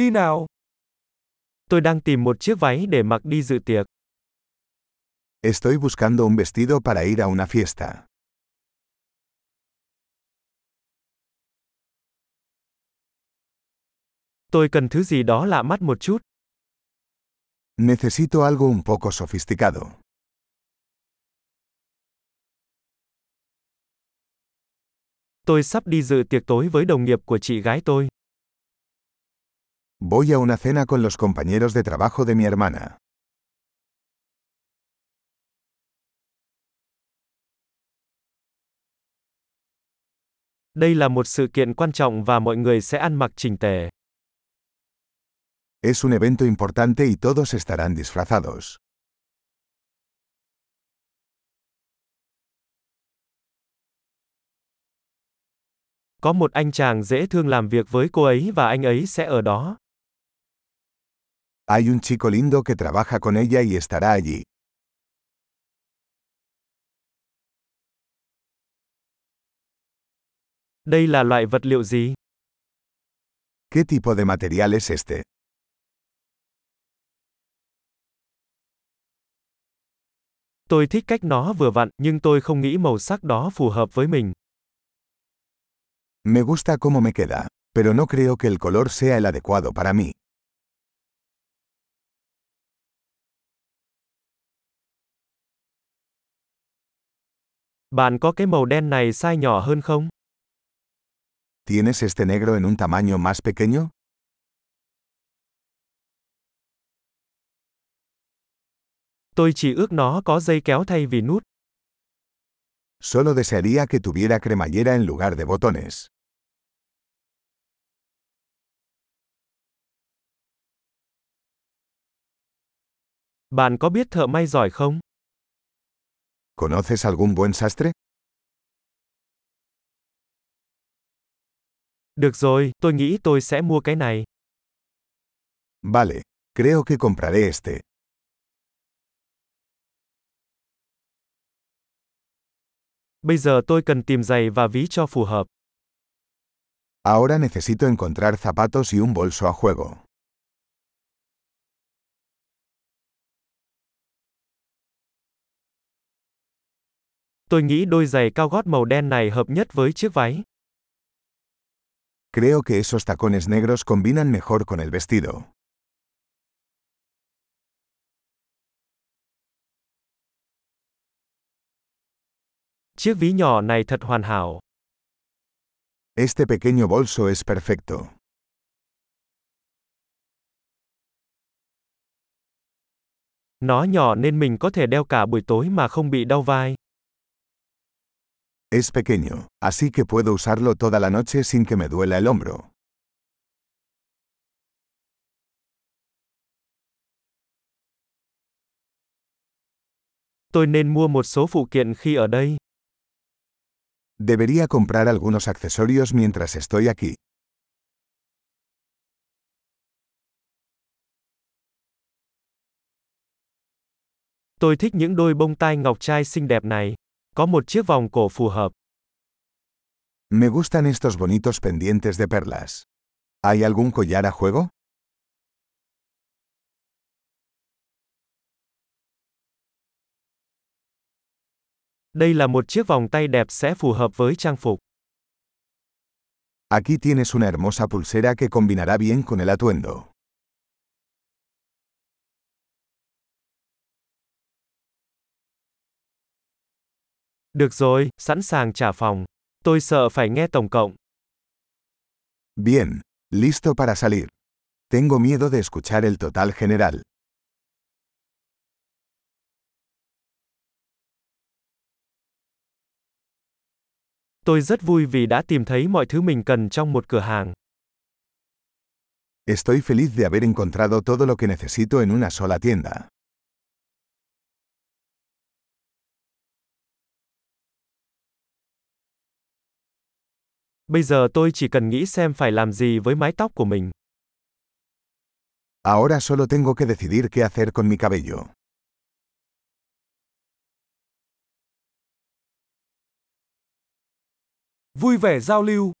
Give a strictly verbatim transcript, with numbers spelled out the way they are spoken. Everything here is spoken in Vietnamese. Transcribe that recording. Đi nào. Tôi đang tìm một chiếc váy để mặc đi dự tiệc. Estoy buscando un vestido para ir a una fiesta. Tôi cần thứ gì đó lạ mắt một chút. Necesito algo un poco sofisticado. Tôi sắp đi dự tiệc tối với đồng nghiệp của chị gái tôi. Voy a una cena con los compañeros de trabajo de mi hermana. Đây là một sự kiện quan trọng và mọi người sẽ ăn mặc chỉnh tề. Es un evento importante y todos estarán disfrazados. Có một anh chàng dễ thương làm việc với cô ấy và anh ấy sẽ ở đó. Hay un chico lindo que trabaja con ella y estará allí. Đây là loại vật liệu gì? ¿Qué tipo de material es este? Tôi thích cách nó vừa vặn, nhưng tôi không nghĩ màu sắc đó phù hợp với mình. Me gusta cómo me queda, pero no creo que el color sea el adecuado para mí. Bạn có cái màu đen này size nhỏ hơn không? ¿Tienes este negro en un tamaño más pequeño? Tôi chỉ ước nó có dây kéo thay vì nút. Solo desearía que tuviera cremallera en lugar de botones. Bạn có biết thợ may giỏi không? ¿Conoces algún buen sastre? Được rồi, tôi nghĩ tôi sẽ mua cái này. Vale, creo que compraré este. Bây giờ tôi cần tìm giày và ví cho phù hợp. Ahora necesito encontrar zapatos y un bolso a juego. Tôi nghĩ đôi giày cao gót màu đen này hợp nhất với chiếc váy. Creo que esos tacones negros combinan mejor con el vestido. Chiếc ví nhỏ này thật hoàn hảo. Este pequeño bolso es perfecto. Nó nhỏ nên mình có thể đeo cả buổi tối mà không bị đau vai. Es pequeño, así que puedo usarlo toda la noche sin que me duela el hombro. Tôi nên mua một số phụ kiện khi ở đây. Debería comprar algunos accesorios mientras estoy aquí. Tôi thích những đôi bông tai ngọc trai xinh đẹp này. Có một chiếc vòng cổ phù hợp. Me gustan estos bonitos pendientes de perlas. ¿Hay algún collar a juego? Đây là một chiếc vòng tay đẹp sẽ phù hợp với trang phục. Aquí tienes una hermosa pulsera que combinará bien con el atuendo. Được rồi, sẵn sàng trả phòng. Tôi sợ phải nghe tổng cộng. Bien, listo para salir. Tengo miedo de escuchar el total general. Tôi rất vui vì đã tìm thấy mọi thứ mình cần trong một cửa hàng. Estoy feliz de haber encontrado todo lo que necesito en una sola tienda. Bây giờ tôi chỉ cần nghĩ xem phải làm gì với mái tóc của mình. Ahora solo tengo que decidir qué hacer con mi cabello. Vui vẻ giao lưu.